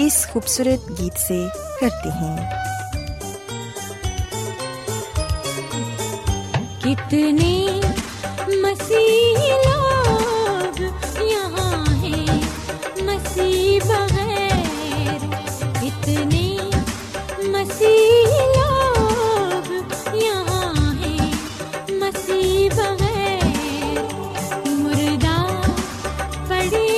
اس خوبصورت گیت سے کرتے ہیں۔ کتنے مسیح لوگ یہاں ہیں مسیح بغیر، کتنے مسیح لوگ یہاں ہیں مسیح بغیر، مردہ پڑے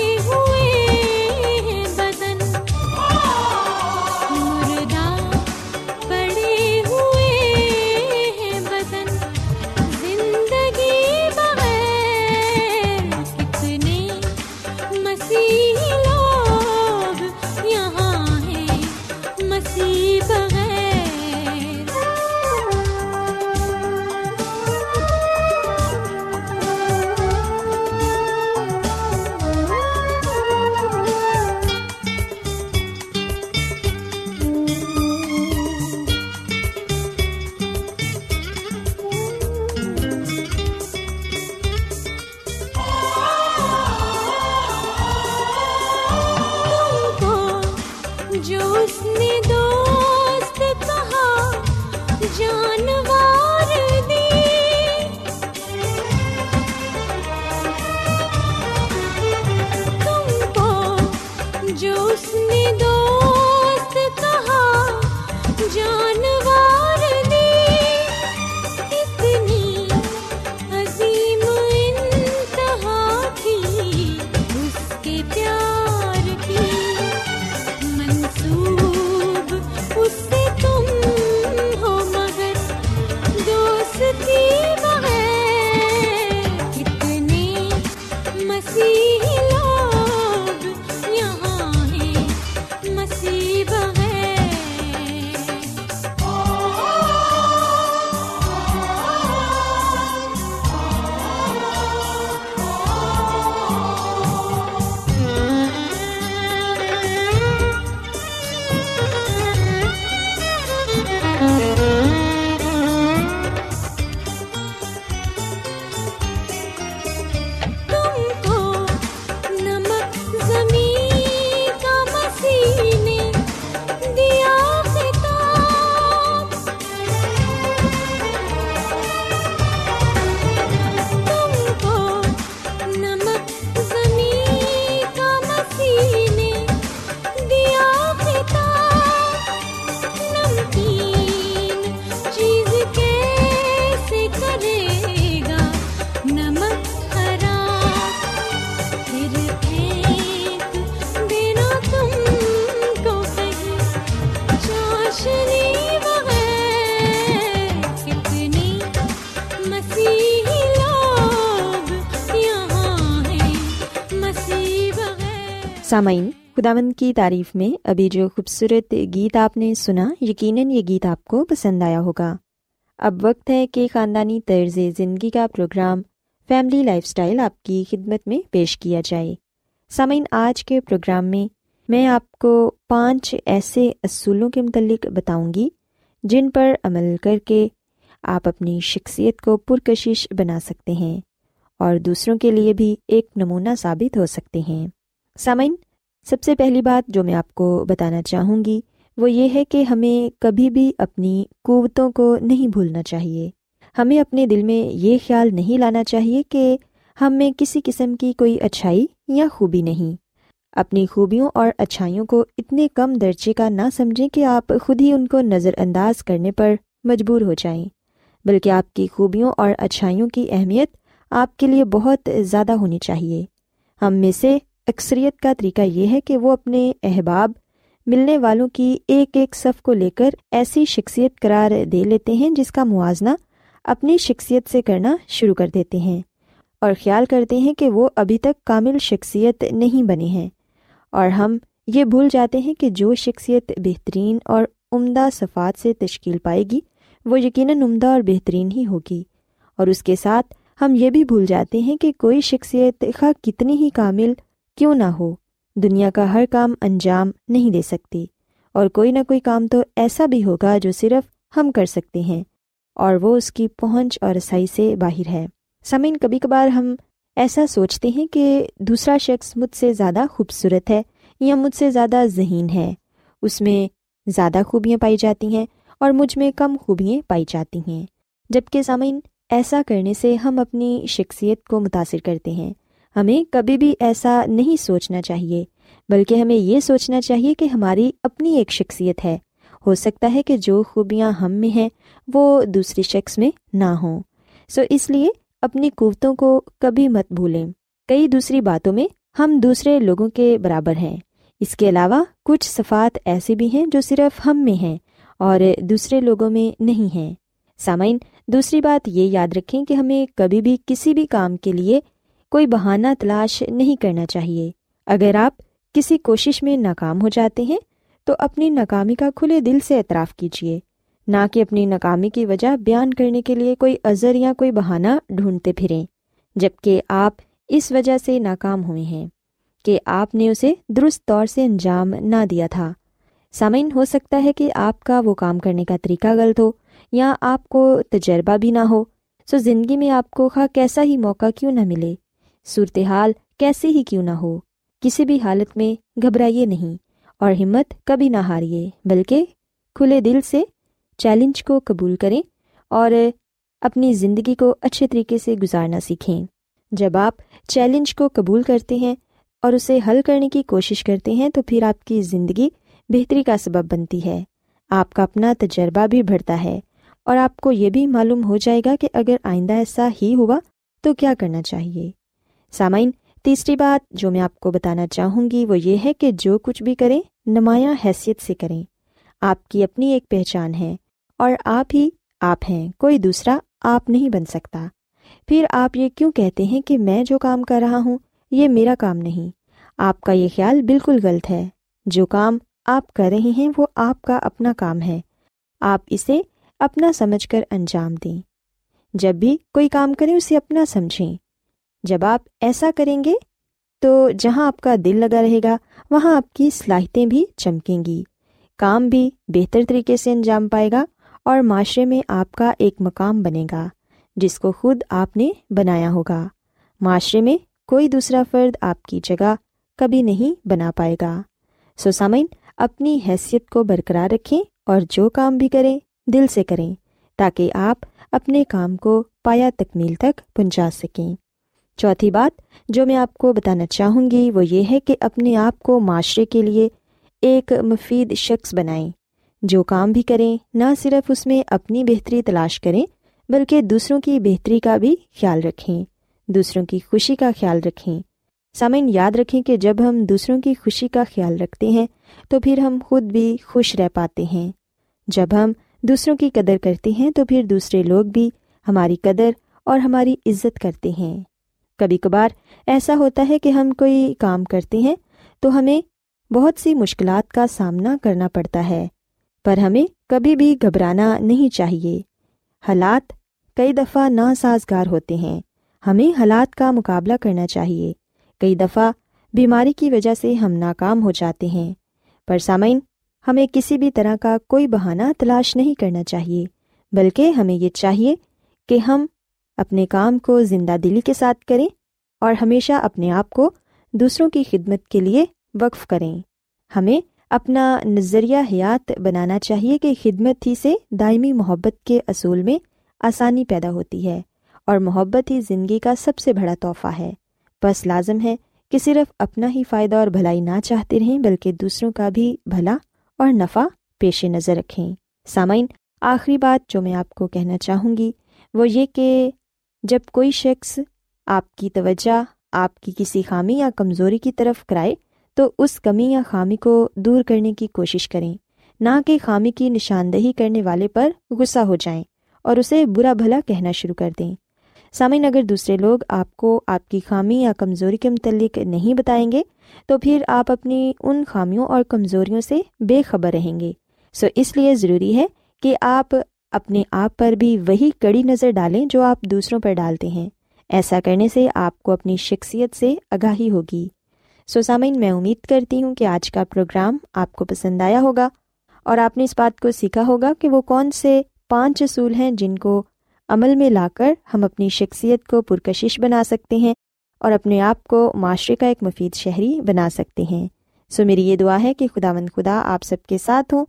سامعین، خداوند کی تعریف میں ابھی جو خوبصورت گیت آپ نے سنا، یقیناً یہ گیت آپ کو پسند آیا ہوگا۔ اب وقت ہے کہ خاندانی طرز زندگی کا پروگرام فیملی لائف سٹائل آپ کی خدمت میں پیش کیا جائے۔ سامعین، آج کے پروگرام میں آپ کو 5 ایسے اصولوں کے متعلق بتاؤں گی جن پر عمل کر کے آپ اپنی شخصیت کو پرکشش بنا سکتے ہیں اور دوسروں کے لیے بھی ایک نمونہ ثابت ہو سکتے ہیں۔ سامعین، سب سے پہلی بات جو میں آپ کو بتانا چاہوں گی وہ یہ ہے کہ ہمیں کبھی بھی اپنی قوتوں کو نہیں بھولنا چاہیے۔ ہمیں اپنے دل میں یہ خیال نہیں لانا چاہیے کہ ہم میں کسی قسم کی کوئی اچھائی یا خوبی نہیں۔ اپنی خوبیوں اور اچھائیوں کو اتنے کم درجے کا نہ سمجھیں کہ آپ خود ہی ان کو نظر انداز کرنے پر مجبور ہو جائیں، بلکہ آپ کی خوبیوں اور اچھائیوں کی اہمیت آپ کے لیے بہت زیادہ ہونی چاہیے۔ ہم میں سے اکثریت کا طریقہ یہ ہے کہ وہ اپنے احباب، ملنے والوں کی ایک ایک صف کو لے کر ایسی شخصیت قرار دے لیتے ہیں جس کا موازنہ اپنی شخصیت سے کرنا شروع کر دیتے ہیں، اور خیال کرتے ہیں کہ وہ ابھی تک کامل شخصیت نہیں بنے ہیں، اور ہم یہ بھول جاتے ہیں کہ جو شخصیت بہترین اور عمدہ صفات سے تشکیل پائے گی وہ یقیناً عمدہ اور بہترین ہی ہوگی، اور اس کے ساتھ ہم یہ بھی بھول جاتے ہیں کہ کوئی شخصیت خواہ کتنی ہی کامل کیوں نہ ہو دنیا کا ہر کام انجام نہیں دے سکتی، اور کوئی نہ کوئی کام تو ایسا بھی ہوگا جو صرف ہم کر سکتے ہیں اور وہ اس کی پہنچ اور رسائی سے باہر ہے۔ سامعین، کبھی کبھار ہم ایسا سوچتے ہیں کہ دوسرا شخص مجھ سے زیادہ خوبصورت ہے یا مجھ سے زیادہ ذہین ہے، اس میں زیادہ خوبیاں پائی جاتی ہیں اور مجھ میں کم خوبیاں پائی جاتی ہیں، جبکہ سامعین ایسا کرنے سے ہم اپنی شخصیت کو متاثر کرتے ہیں۔ ہمیں کبھی بھی ایسا نہیں سوچنا چاہیے، بلکہ ہمیں یہ سوچنا چاہیے کہ ہماری اپنی ایک شخصیت ہے، ہو سکتا ہے کہ جو خوبیاں ہم میں ہیں وہ دوسرے شخص میں نہ ہوں، اس لیے اپنی قوتوں کو کبھی مت بھولیں۔ کئی دوسری باتوں میں ہم دوسرے لوگوں کے برابر ہیں، اس کے علاوہ کچھ صفات ایسی بھی ہیں جو صرف ہم میں ہیں اور دوسرے لوگوں میں نہیں ہیں۔ سامعین، دوسری بات یہ یاد رکھیں کہ ہمیں کبھی بھی کسی بھی کام کے لیے کوئی بہانہ تلاش نہیں کرنا چاہیے۔ اگر آپ کسی کوشش میں ناکام ہو جاتے ہیں تو اپنی ناکامی کا کھلے دل سے اعتراف کیجیے، نہ کہ اپنی ناکامی کی وجہ بیان کرنے کے لیے کوئی عذر یا کوئی بہانہ ڈھونڈتے پھریں، جبکہ آپ اس وجہ سے ناکام ہوئے ہیں کہ آپ نے اسے درست طور سے انجام نہ دیا تھا۔ سامعین، ہو سکتا ہے کہ آپ کا وہ کام کرنے کا طریقہ غلط ہو یا آپ کو تجربہ بھی نہ ہو، زندگی میں آپ کو خواہ کیسا ہی موقع کیوں نہ ملے، صورتحال کیسے ہی کیوں نہ ہو، کسی بھی حالت میں گھبرائیے نہیں اور ہمت کبھی نہ ہاریے، بلکہ کھلے دل سے چیلنج کو قبول کریں اور اپنی زندگی کو اچھے طریقے سے گزارنا سیکھیں۔ جب آپ چیلنج کو قبول کرتے ہیں اور اسے حل کرنے کی کوشش کرتے ہیں تو پھر آپ کی زندگی بہتری کا سبب بنتی ہے، آپ کا اپنا تجربہ بھی بڑھتا ہے، اور آپ کو یہ بھی معلوم ہو جائے گا کہ اگر آئندہ ایسا ہی ہوا تو کیا کرنا چاہیے۔ سامعین، تیسری بات جو میں آپ کو بتانا چاہوں گی وہ یہ ہے کہ جو کچھ بھی کریں نمایاں حیثیت سے کریں۔ آپ کی اپنی ایک پہچان ہے اور آپ ہی آپ ہیں، کوئی دوسرا آپ نہیں بن سکتا۔ پھر آپ یہ کیوں کہتے ہیں کہ میں جو کام کر رہا ہوں یہ میرا کام نہیں؟ آپ کا یہ خیال بالکل غلط ہے۔ جو کام آپ کر رہے ہیں وہ آپ کا اپنا کام ہے، آپ اسے اپنا سمجھ کر انجام دیں۔ جب بھی کوئی کام کریں اسے اپنا سمجھیں۔ جب آپ ایسا کریں گے تو جہاں آپ کا دل لگا رہے گا وہاں آپ کی صلاحیتیں بھی چمکیں گی، کام بھی بہتر طریقے سے انجام پائے گا اور معاشرے میں آپ کا ایک مقام بنے گا جس کو خود آپ نے بنایا ہوگا۔ معاشرے میں کوئی دوسرا فرد آپ کی جگہ کبھی نہیں بنا پائے گا۔ سامعین، اپنی حیثیت کو برقرار رکھیں اور جو کام بھی کریں دل سے کریں تاکہ آپ اپنے کام کو پایا تکمیل تک پہنچا سکیں۔ چوتھی بات جو میں آپ کو بتانا چاہوں گی وہ یہ ہے کہ اپنے آپ کو معاشرے کے لیے ایک مفید شخص بنائیں۔ جو کام بھی کریں نہ صرف اس میں اپنی بہتری تلاش کریں بلکہ دوسروں کی بہتری کا بھی خیال رکھیں، دوسروں کی خوشی کا خیال رکھیں۔ سامعین، یاد رکھیں کہ جب ہم دوسروں کی خوشی کا خیال رکھتے ہیں تو پھر ہم خود بھی خوش رہ پاتے ہیں۔ جب ہم دوسروں کی قدر کرتے ہیں تو پھر دوسرے لوگ بھی ہماری قدر اور ہماری عزت کرتے ہیں۔ کبھی کبھار ایسا ہوتا ہے کہ ہم کوئی کام کرتے ہیں تو ہمیں بہت سی مشکلات کا سامنا کرنا پڑتا ہے، پر ہمیں کبھی بھی گھبرانا نہیں چاہیے۔ حالات کئی دفعہ ناسازگار ہوتے ہیں، ہمیں حالات کا مقابلہ کرنا چاہیے۔ کئی دفعہ بیماری کی وجہ سے ہم ناکام ہو جاتے ہیں، پر سامعین، ہمیں کسی بھی طرح کا کوئی بہانہ تلاش نہیں کرنا چاہیے، بلکہ ہمیں یہ چاہیے کہ ہم اپنے کام کو زندہ دلی کے ساتھ کریں اور ہمیشہ اپنے آپ کو دوسروں کی خدمت کے لیے وقف کریں۔ ہمیں اپنا نظریہ حیات بنانا چاہیے کہ خدمت ہی سے دائمی محبت کے اصول میں آسانی پیدا ہوتی ہے، اور محبت ہی زندگی کا سب سے بڑا تحفہ ہے۔ بس لازم ہے کہ صرف اپنا ہی فائدہ اور بھلائی نہ چاہتے رہیں، بلکہ دوسروں کا بھی بھلا اور نفع پیش نظر رکھیں۔ سامعین، آخری بات جو میں آپ کو کہنا چاہوں گی وہ یہ کہ جب کوئی شخص آپ کی توجہ آپ کی کسی خامی یا کمزوری کی طرف کرائے تو اس کمی یا خامی کو دور کرنے کی کوشش کریں، نہ کہ خامی کی نشاندہی کرنے والے پر غصہ ہو جائیں اور اسے برا بھلا کہنا شروع کر دیں۔ سامعین، اگر دوسرے لوگ آپ کو آپ کی خامی یا کمزوری کے متعلق نہیں بتائیں گے تو پھر آپ اپنی ان خامیوں اور کمزوریوں سے بے خبر رہیں گے۔ اس لیے ضروری ہے کہ آپ اپنے آپ پر بھی وہی کڑی نظر ڈالیں جو آپ دوسروں پر ڈالتے ہیں۔ ایسا کرنے سے آپ کو اپنی شخصیت سے آگاہی ہوگی۔ سامعین، میں امید کرتی ہوں کہ آج کا پروگرام آپ کو پسند آیا ہوگا اور آپ نے اس بات کو سیکھا ہوگا کہ وہ کون سے 5 اصول ہیں جن کو عمل میں لا کر ہم اپنی شخصیت کو پرکشش بنا سکتے ہیں اور اپنے آپ کو معاشرے کا ایک مفید شہری بنا سکتے ہیں۔ میری یہ دعا ہے کہ خداوند خدا آپ سب کے ساتھ ہوں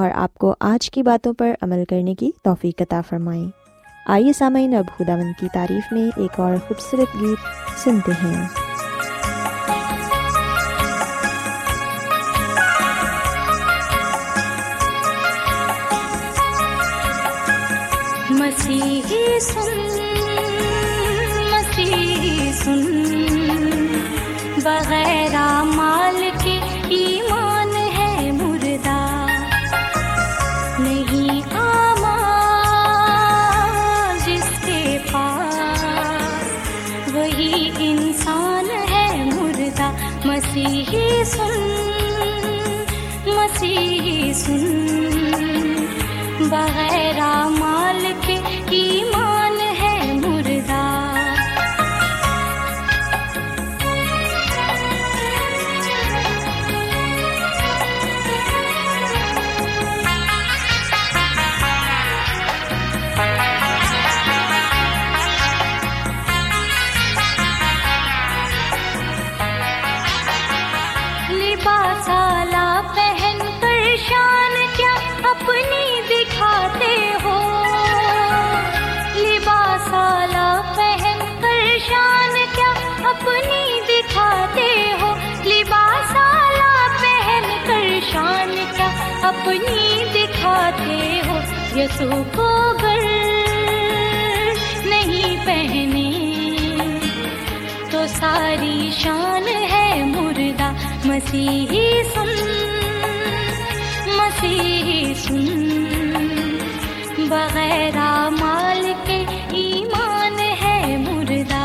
اور آپ کو آج کی باتوں پر عمل کرنے کی توفیق عطا فرمائیں۔ آئیے سامعین، اب خداوند کی تعریف میں ایک اور خوبصورت گیت سنتے ہیں۔ مسیحی سن بغیر مال کے ایمان ہے مردہ، نہیں آما جس کے پاس وہی انسان ہے مردہ۔ مسیحی سن، مسیحی سن بغیر مال کے ایمان ہے مردہ۔ لباس اعلیٰ پہن کر شان کیا اپنی دکھاتے ہو، لباس اعلیٰ پہن کر شان کیا اپنی دکھاتے ہو، لباس اعلیٰ پہن کر شان کیا اپنی دکھاتے ہو، یسوع کو گھر نہیں پہنے تو ساری شان ہے مردہ۔ مسیحی سن، مسیحی سن بغیر مال کے ایمان ہے مردہ۔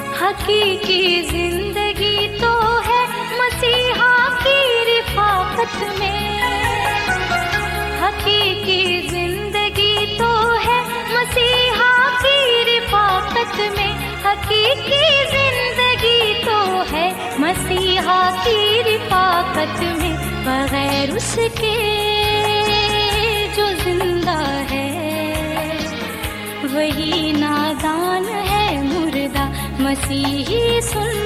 حقیقی زندگی تو ہے مسیحا کی رفاقت میں، حقیقی زندگی تو ہے مسیحا کی رفاقت میں، حقیقی زندگی تو ہے مسیحا کی رفاقت میں، بغیر اس کے جو زندہ ہے وہی نادان ہے مردہ۔ مسیحی سن،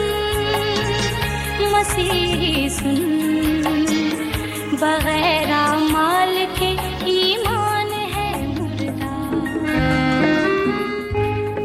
مسیحی سن بغیر مال کے ایمان ہے مردہ۔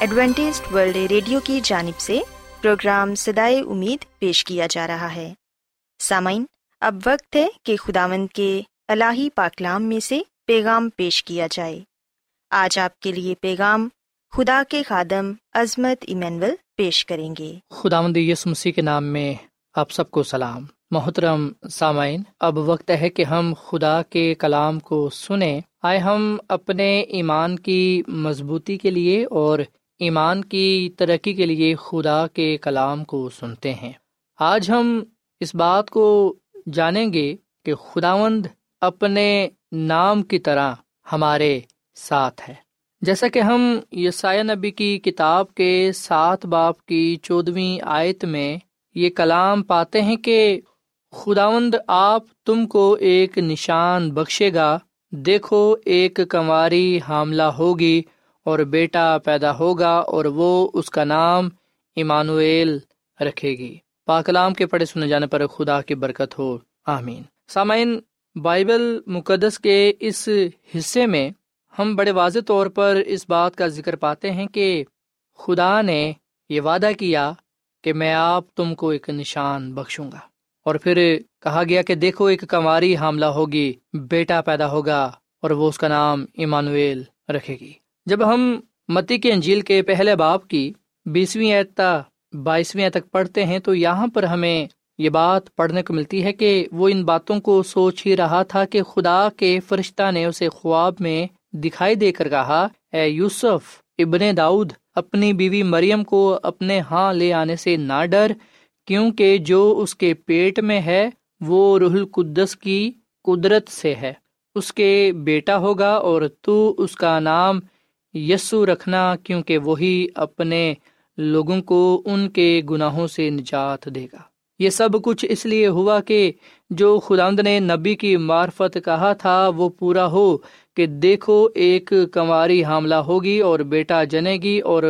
ایڈوینٹسٹ ورلڈ ریڈیو کی جانب سے پروگرام صدائے امید پیش کیا جا رہا ہے۔ سامعین، اب وقت ہے کہ خداوند کے الہی پاکلام میں سے پیغام پیش کیا جائے۔ آج آپ کے لیے پیغام خدا کے خادم عظمت ایمینول پیش کریں گے۔ خداوند یسوع مسیح کے نام میں آپ سب کو سلام۔ محترم سامعین، اب وقت ہے کہ ہم خدا کے کلام کو سنیں۔ آئے ہم اپنے ایمان کی مضبوطی کے لیے اور ایمان کی ترقی کے لیے خدا کے کلام کو سنتے ہیں۔ آج ہم اس بات کو جانیں گے کہ خداوند اپنے نام کی طرح ہمارے ساتھ ہے۔ جیسا کہ ہم یسایہ نبی کی کتاب کے 7 باب کی 14ویں آیت میں یہ کلام پاتے ہیں کہ خداوند آپ تم کو ایک نشان بخشے گا، دیکھو ایک کنواری حاملہ ہوگی اور بیٹا پیدا ہوگا اور وہ اس کا نام ایمانویل رکھے گی۔ پاک کلام کے پڑھے سنے جانے پر خدا کی برکت ہو، آمین۔ سامعین، بائبل مقدس کے اس حصے میں ہم بڑے واضح طور پر اس بات کا ذکر پاتے ہیں کہ خدا نے یہ وعدہ کیا کہ میں آپ تم کو ایک نشان بخشوں گا، اور پھر کہا گیا کہ دیکھو ایک کنواری حاملہ ہوگی، بیٹا پیدا ہوگا اور وہ اس کا نام ایمانویل رکھے گی۔ جب ہم متی کی انجیل کے 1 باب کی 20 آیت تا 22 آیت تک پڑھتے ہیں تو یہاں پر ہمیں یہ بات پڑھنے کو ملتی ہے کہ وہ ان باتوں کو سوچ ہی رہا تھا کہ خدا کے فرشتہ نے اسے خواب میں دکھائی دے کر کہا، اے یوسف ابن داؤد، اپنی بیوی مریم کو اپنے ہاں لے آنے سے نہ ڈر، کیونکہ جو اس کے پیٹ میں ہے وہ روح القدس کی قدرت سے ہے۔ اس کے بیٹا ہوگا اور تو اس کا نام یسوع رکھنا، کیونکہ وہی اپنے لوگوں کو ان کے گناہوں سے نجات دے گا۔ یہ سب کچھ اس لیے ہوا کہ جو خداوند نے نبی کی معرفت کہا تھا وہ پورا ہو کہ دیکھو ایک کنواری حاملہ ہوگی اور بیٹا جنے گی اور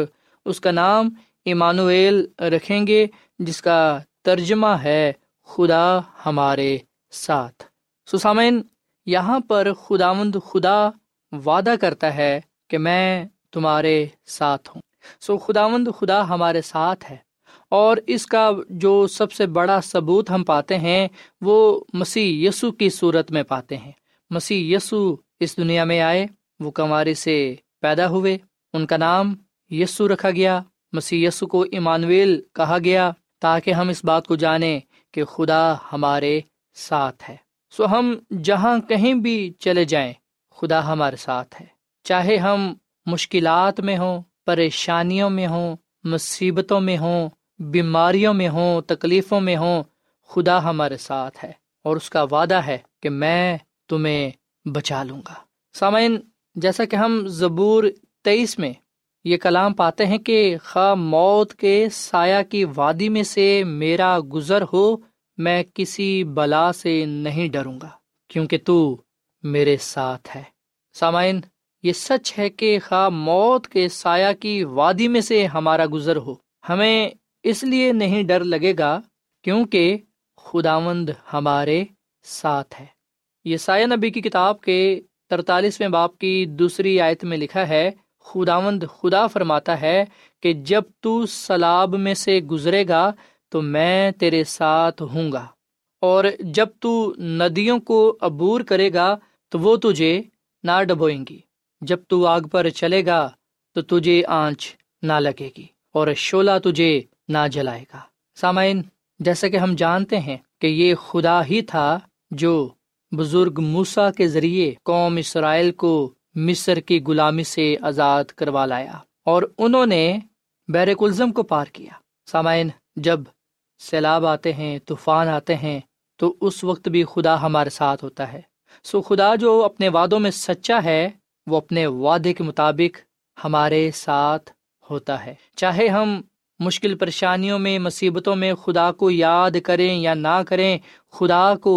اس کا نام ایمانویل رکھیں گے، جس کا ترجمہ ہے خدا ہمارے ساتھ۔ سامعین، یہاں پر خداوند خدا وعدہ کرتا ہے کہ میں تمہارے ساتھ ہوں۔ خداوند خدا ہمارے ساتھ ہے، اور اس کا جو سب سے بڑا ثبوت ہم پاتے ہیں وہ مسیح یسوع کی صورت میں پاتے ہیں۔ مسیح یسوع اس دنیا میں آئے، وہ کنواری سے پیدا ہوئے، ان کا نام یسوع رکھا گیا، مسیح یسوع کو ایمانویل کہا گیا، تاکہ ہم اس بات کو جانیں کہ خدا ہمارے ساتھ ہے۔ ہم جہاں کہیں بھی چلے جائیں خدا ہمارے ساتھ ہے، چاہے ہم مشکلات میں ہوں، پریشانیوں میں ہوں، مصیبتوں میں ہوں، بیماریوں میں ہوں، تکلیفوں میں ہوں، خدا ہمارے ساتھ ہے، اور اس کا وعدہ ہے کہ میں تمہیں بچا لوں گا۔ سامعین، جیسا کہ ہم زبور 23 میں یہ کلام پاتے ہیں کہ خواہ موت کے سایہ کی وادی میں سے میرا گزر ہو، میں کسی بلا سے نہیں ڈروں گا، کیونکہ تو میرے ساتھ ہے۔ سامعین، یہ سچ ہے کہ خواہ موت کے سایہ کی وادی میں سے ہمارا گزر ہو، ہمیں اس لیے نہیں ڈر لگے گا کیونکہ خداوند ہمارے ساتھ ہے۔ یسایہ نبی کی کتاب کے 43ویں باب کی 2 آیت میں لکھا ہے، خداوند خدا فرماتا ہے کہ جب تو سیلاب میں سے گزرے گا تو میں تیرے ساتھ ہوں گا، اور جب تو ندیوں کو عبور کرے گا تو وہ تجھے نہ ڈبوئیں گی، جب تو آگ پر چلے گا تو تجھے آنچ نہ لگے گی اور شعلہ تجھے نہ جلائے گا۔ سامعین، جیسا کہ ہم جانتے ہیں کہ یہ خدا ہی تھا جو بزرگ موسیٰ کے ذریعے قوم اسرائیل کو مصر کی غلامی سے آزاد کروا لایا اور انہوں نے بحر کلزم کو پار کیا۔ سامعین، جب سیلاب آتے ہیں، طوفان آتے ہیں، تو اس وقت بھی خدا ہمارے ساتھ ہوتا ہے۔ سو خدا جو اپنے وعدوں میں سچا ہے، وہ اپنے وعدے کے مطابق ہمارے ساتھ ہوتا ہے۔ چاہے ہم مشکل پریشانیوں میں، مصیبتوں میں خدا کو یاد کریں یا نہ کریں، خدا کو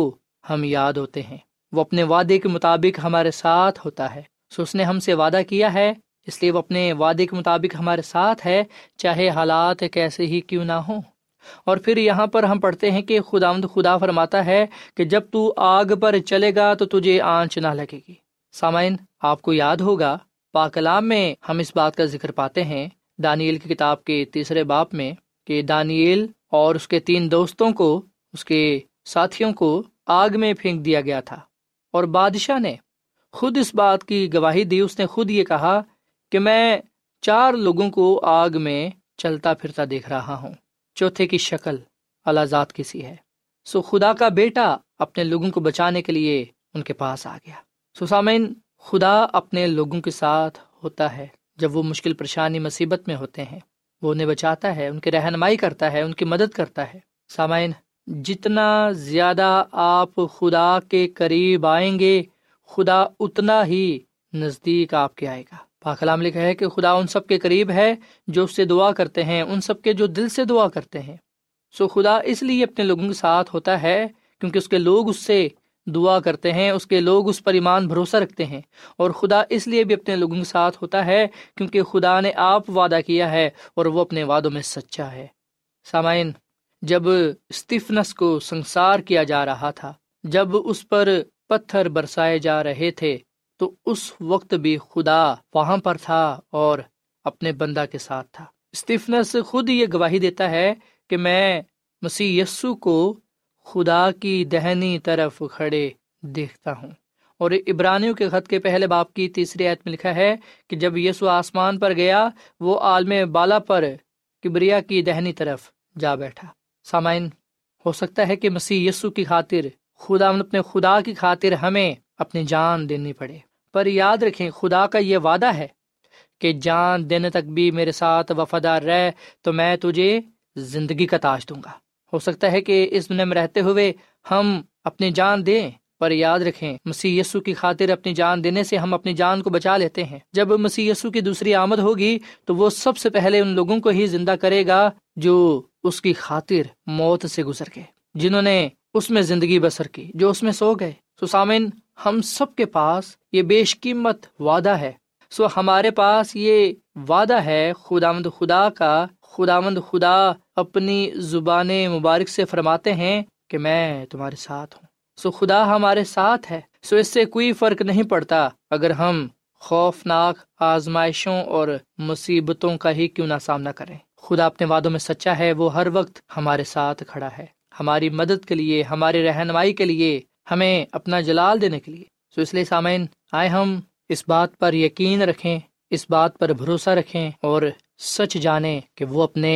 ہم یاد ہوتے ہیں، وہ اپنے وعدے کے مطابق ہمارے ساتھ ہوتا ہے۔ سو اس نے ہم سے وعدہ کیا ہے، اس لیے وہ اپنے وعدے کے مطابق ہمارے ساتھ ہے، چاہے حالات کیسے ہی کیوں نہ ہوں۔ اور پھر یہاں پر ہم پڑھتے ہیں کہ خداوند خدا فرماتا ہے کہ جب تو آگ پر چلے گا تو تجھے آنچ نہ لگے گی۔ سامعین، آپ کو یاد ہوگا پاک کلام میں ہم اس بات کا ذکر پاتے ہیں دانیل کی کتاب کے 3 باب میں کہ دانیل اور اس کے 3 دوستوں کو، اس کے ساتھیوں کو آگ میں پھینک دیا گیا تھا، اور بادشاہ نے خود اس بات کی گواہی دی۔ اس نے خود یہ کہا کہ میں 4 لوگوں کو آگ میں چلتا پھرتا دیکھ رہا ہوں، 4تھے کی شکل اللہ ذات کی سی ہے۔ سو خدا کا بیٹا اپنے لوگوں کو بچانے کے لیے ان کے پاس آ گیا۔ سو سامعین، خدا اپنے لوگوں کے ساتھ ہوتا ہے۔ جب وہ مشکل پریشانی مصیبت میں ہوتے ہیں، وہ انہیں بچاتا ہے، ان کی رہنمائی کرتا ہے، ان کی مدد کرتا ہے۔ سامعین، جتنا زیادہ آپ خدا کے قریب آئیں گے، خدا اتنا ہی نزدیک آپ کے آئے گا۔ پاک کلام لکھا ہے کہ خدا ان سب کے قریب ہے جو اس سے دعا کرتے ہیں، ان سب کے جو دل سے دعا کرتے ہیں۔ سو خدا اس لیے اپنے لوگوں کے ساتھ ہوتا ہے کیونکہ اس کے لوگ اس سے دعا کرتے ہیں، اس کے لوگ اس پر ایمان بھروسہ رکھتے ہیں، اور خدا اس لیے بھی اپنے لوگوں کے ساتھ ہوتا ہے کیونکہ خدا نے آپ وعدہ کیا ہے اور وہ اپنے وعدوں میں سچا ہے۔ سامعین، جب اسطفنس کو سنسار کیا جا رہا تھا، جب اس پر پتھر برسائے جا رہے تھے، تو اس وقت بھی خدا وہاں پر تھا اور اپنے بندہ کے ساتھ تھا۔ اسطفنس خود یہ گواہی دیتا ہے کہ میں مسیح یسوع کو خدا کی دہنی طرف کھڑے دیکھتا ہوں، اور عبرانیوں کے خط کے پہلے باب کی 3 آیت میں لکھا ہے کہ جب یسوع آسمان پر گیا، وہ عالم بالا پر کبریا کی دہنی طرف جا بیٹھا۔ سامعین، ہو سکتا ہے کہ مسیح یسوع کی خاطر، خداوند اپنے خدا کی خاطر ہمیں اپنی جان دینی پڑے، پر یاد رکھیں خدا کا یہ وعدہ ہے کہ جان دینے تک بھی میرے ساتھ وفادار رہ، تو میں تجھے زندگی کا تاج دوں گا۔ ہو سکتا ہے کہ اس دنیا میں رہتے ہوئے ہم اپنی جان دیں، پر یاد رکھیں مسیح یسوع کی خاطر اپنی جان دینے سے ہم اپنی جان کو بچا لیتے ہیں۔ جب مسیح یسوع کی دوسری آمد ہوگی تو وہ سب سے پہلے ان لوگوں کو ہی زندہ کرے گا جو اس کی خاطر موت سے گزر گئے، جنہوں نے اس میں زندگی بسر کی، جو اس میں سو گئے۔ سو سامعین، ہم سب کے پاس یہ بیش قیمت وعدہ ہے۔ سو ہمارے پاس یہ وعدہ ہے خداوند خدا کا۔ خداوند خدا اپنی زبان مبارک سے فرماتے ہیں کہ میں تمہارے ساتھ ہوں۔ سو خدا ہمارے ساتھ ہے۔ سو اس سے کوئی فرق نہیں پڑتا اگر ہم خوفناک آزمائشوں اور مصیبتوں کا ہی کیوں نہ سامنا کریں، خدا اپنے وعدوں میں سچا ہے، وہ ہر وقت ہمارے ساتھ کھڑا ہے، ہماری مدد کے لیے، ہماری رہنمائی کے لیے، ہمیں اپنا جلال دینے کے لیے۔ سو اس لیے سامعین، آئے ہم اس بات پر یقین رکھیں، اس بات پر بھروسہ رکھیں اور سچ جانیں کہ وہ اپنے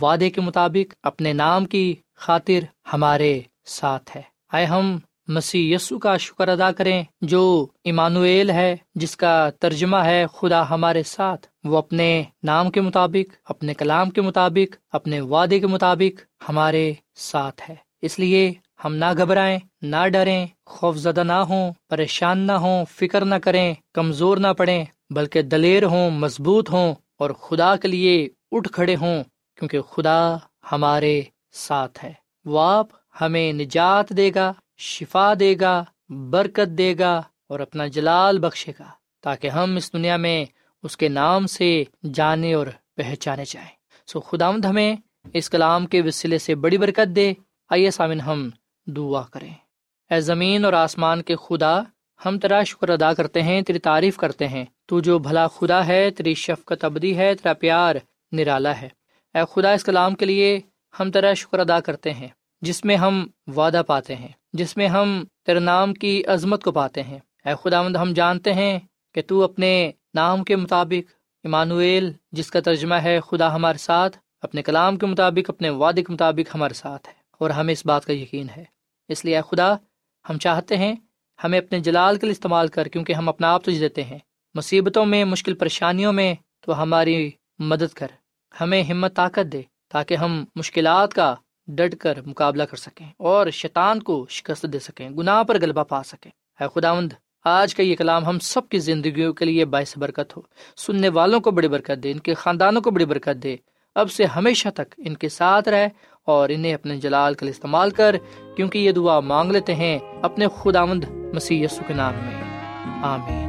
وعدے کے مطابق اپنے نام کی خاطر ہمارے ساتھ ہے۔ آئے ہم مسیح یسوع کا شکر ادا کریں جو ایمانویل ہے، جس کا ترجمہ ہے خدا ہمارے ساتھ۔ وہ اپنے نام کے مطابق، اپنے کلام کے مطابق، اپنے وعدے کے مطابق ہمارے ساتھ ہے۔ اس لیے ہم نہ گھبرائیں، نہ ڈریں، خوف زدہ نہ ہوں، پریشان نہ ہوں، فکر نہ کریں، کمزور نہ پڑیں، بلکہ دلیر ہوں، مضبوط ہوں اور خدا کے لیے اٹھ کھڑے ہوں، کیونکہ خدا ہمارے ساتھ ہے۔ وہ آپ ہمیں نجات دے گا، شفا دے گا، برکت دے گا اور اپنا جلال بخشے گا، تاکہ ہم اس دنیا میں اس کے نام سے جانے اور پہچانے جائیں۔ سو خداوند ہمیں اس کلام کے وسیلے سے بڑی برکت دے۔ آئیے سامن ہم دعا کریں۔ اے زمین اور آسمان کے خدا، ہم تیرا شکر ادا کرتے ہیں، تیری تعریف کرتے ہیں۔ تو جو بھلا خدا ہے، تیری شفقت ابدی ہے، تیرا پیار نرالا ہے۔ اے خدا، اس کلام کے لیے ہم تیرا شکر ادا کرتے ہیں، جس میں ہم وعدہ پاتے ہیں، جس میں ہم تیرے نام کی عظمت کو پاتے ہیں۔ اے خداوند، ہم جانتے ہیں کہ تو اپنے نام کے مطابق ایمانویل، جس کا ترجمہ ہے خدا ہمارے ساتھ، اپنے کلام کے مطابق، اپنے وعدے کے مطابق ہمارے ساتھ ہے، اور ہمیں اس بات کا یقین ہے۔ اس لیے اے خدا، ہم چاہتے ہیں ہمیں اپنے جلال کے لیے استعمال کر، کیونکہ ہم اپنا آپ تجھ دیتے ہیں۔ مصیبتوں میں، مشکل پریشانیوں میں تو ہماری مدد کر، ہمیں ہمت طاقت دے، تاکہ ہم مشکلات کا ڈٹ کر مقابلہ کر سکیں اور شیطان کو شکست دے سکیں، گناہ پر غلبہ پا سکیں۔ اے خداوند، آج کا یہ کلام ہم سب کی زندگیوں کے لیے باعث برکت ہو۔ سننے والوں کو بڑی برکت دے، ان کے خاندانوں کو بڑی برکت دے، اب سے ہمیشہ تک ان کے ساتھ رہ، اور انہیں اپنے جلال کے لیے استعمال کر، کیونکہ یہ دعا مانگ لیتے ہیں اپنے خداوند مسیح یسوع کے نام میں، آمین۔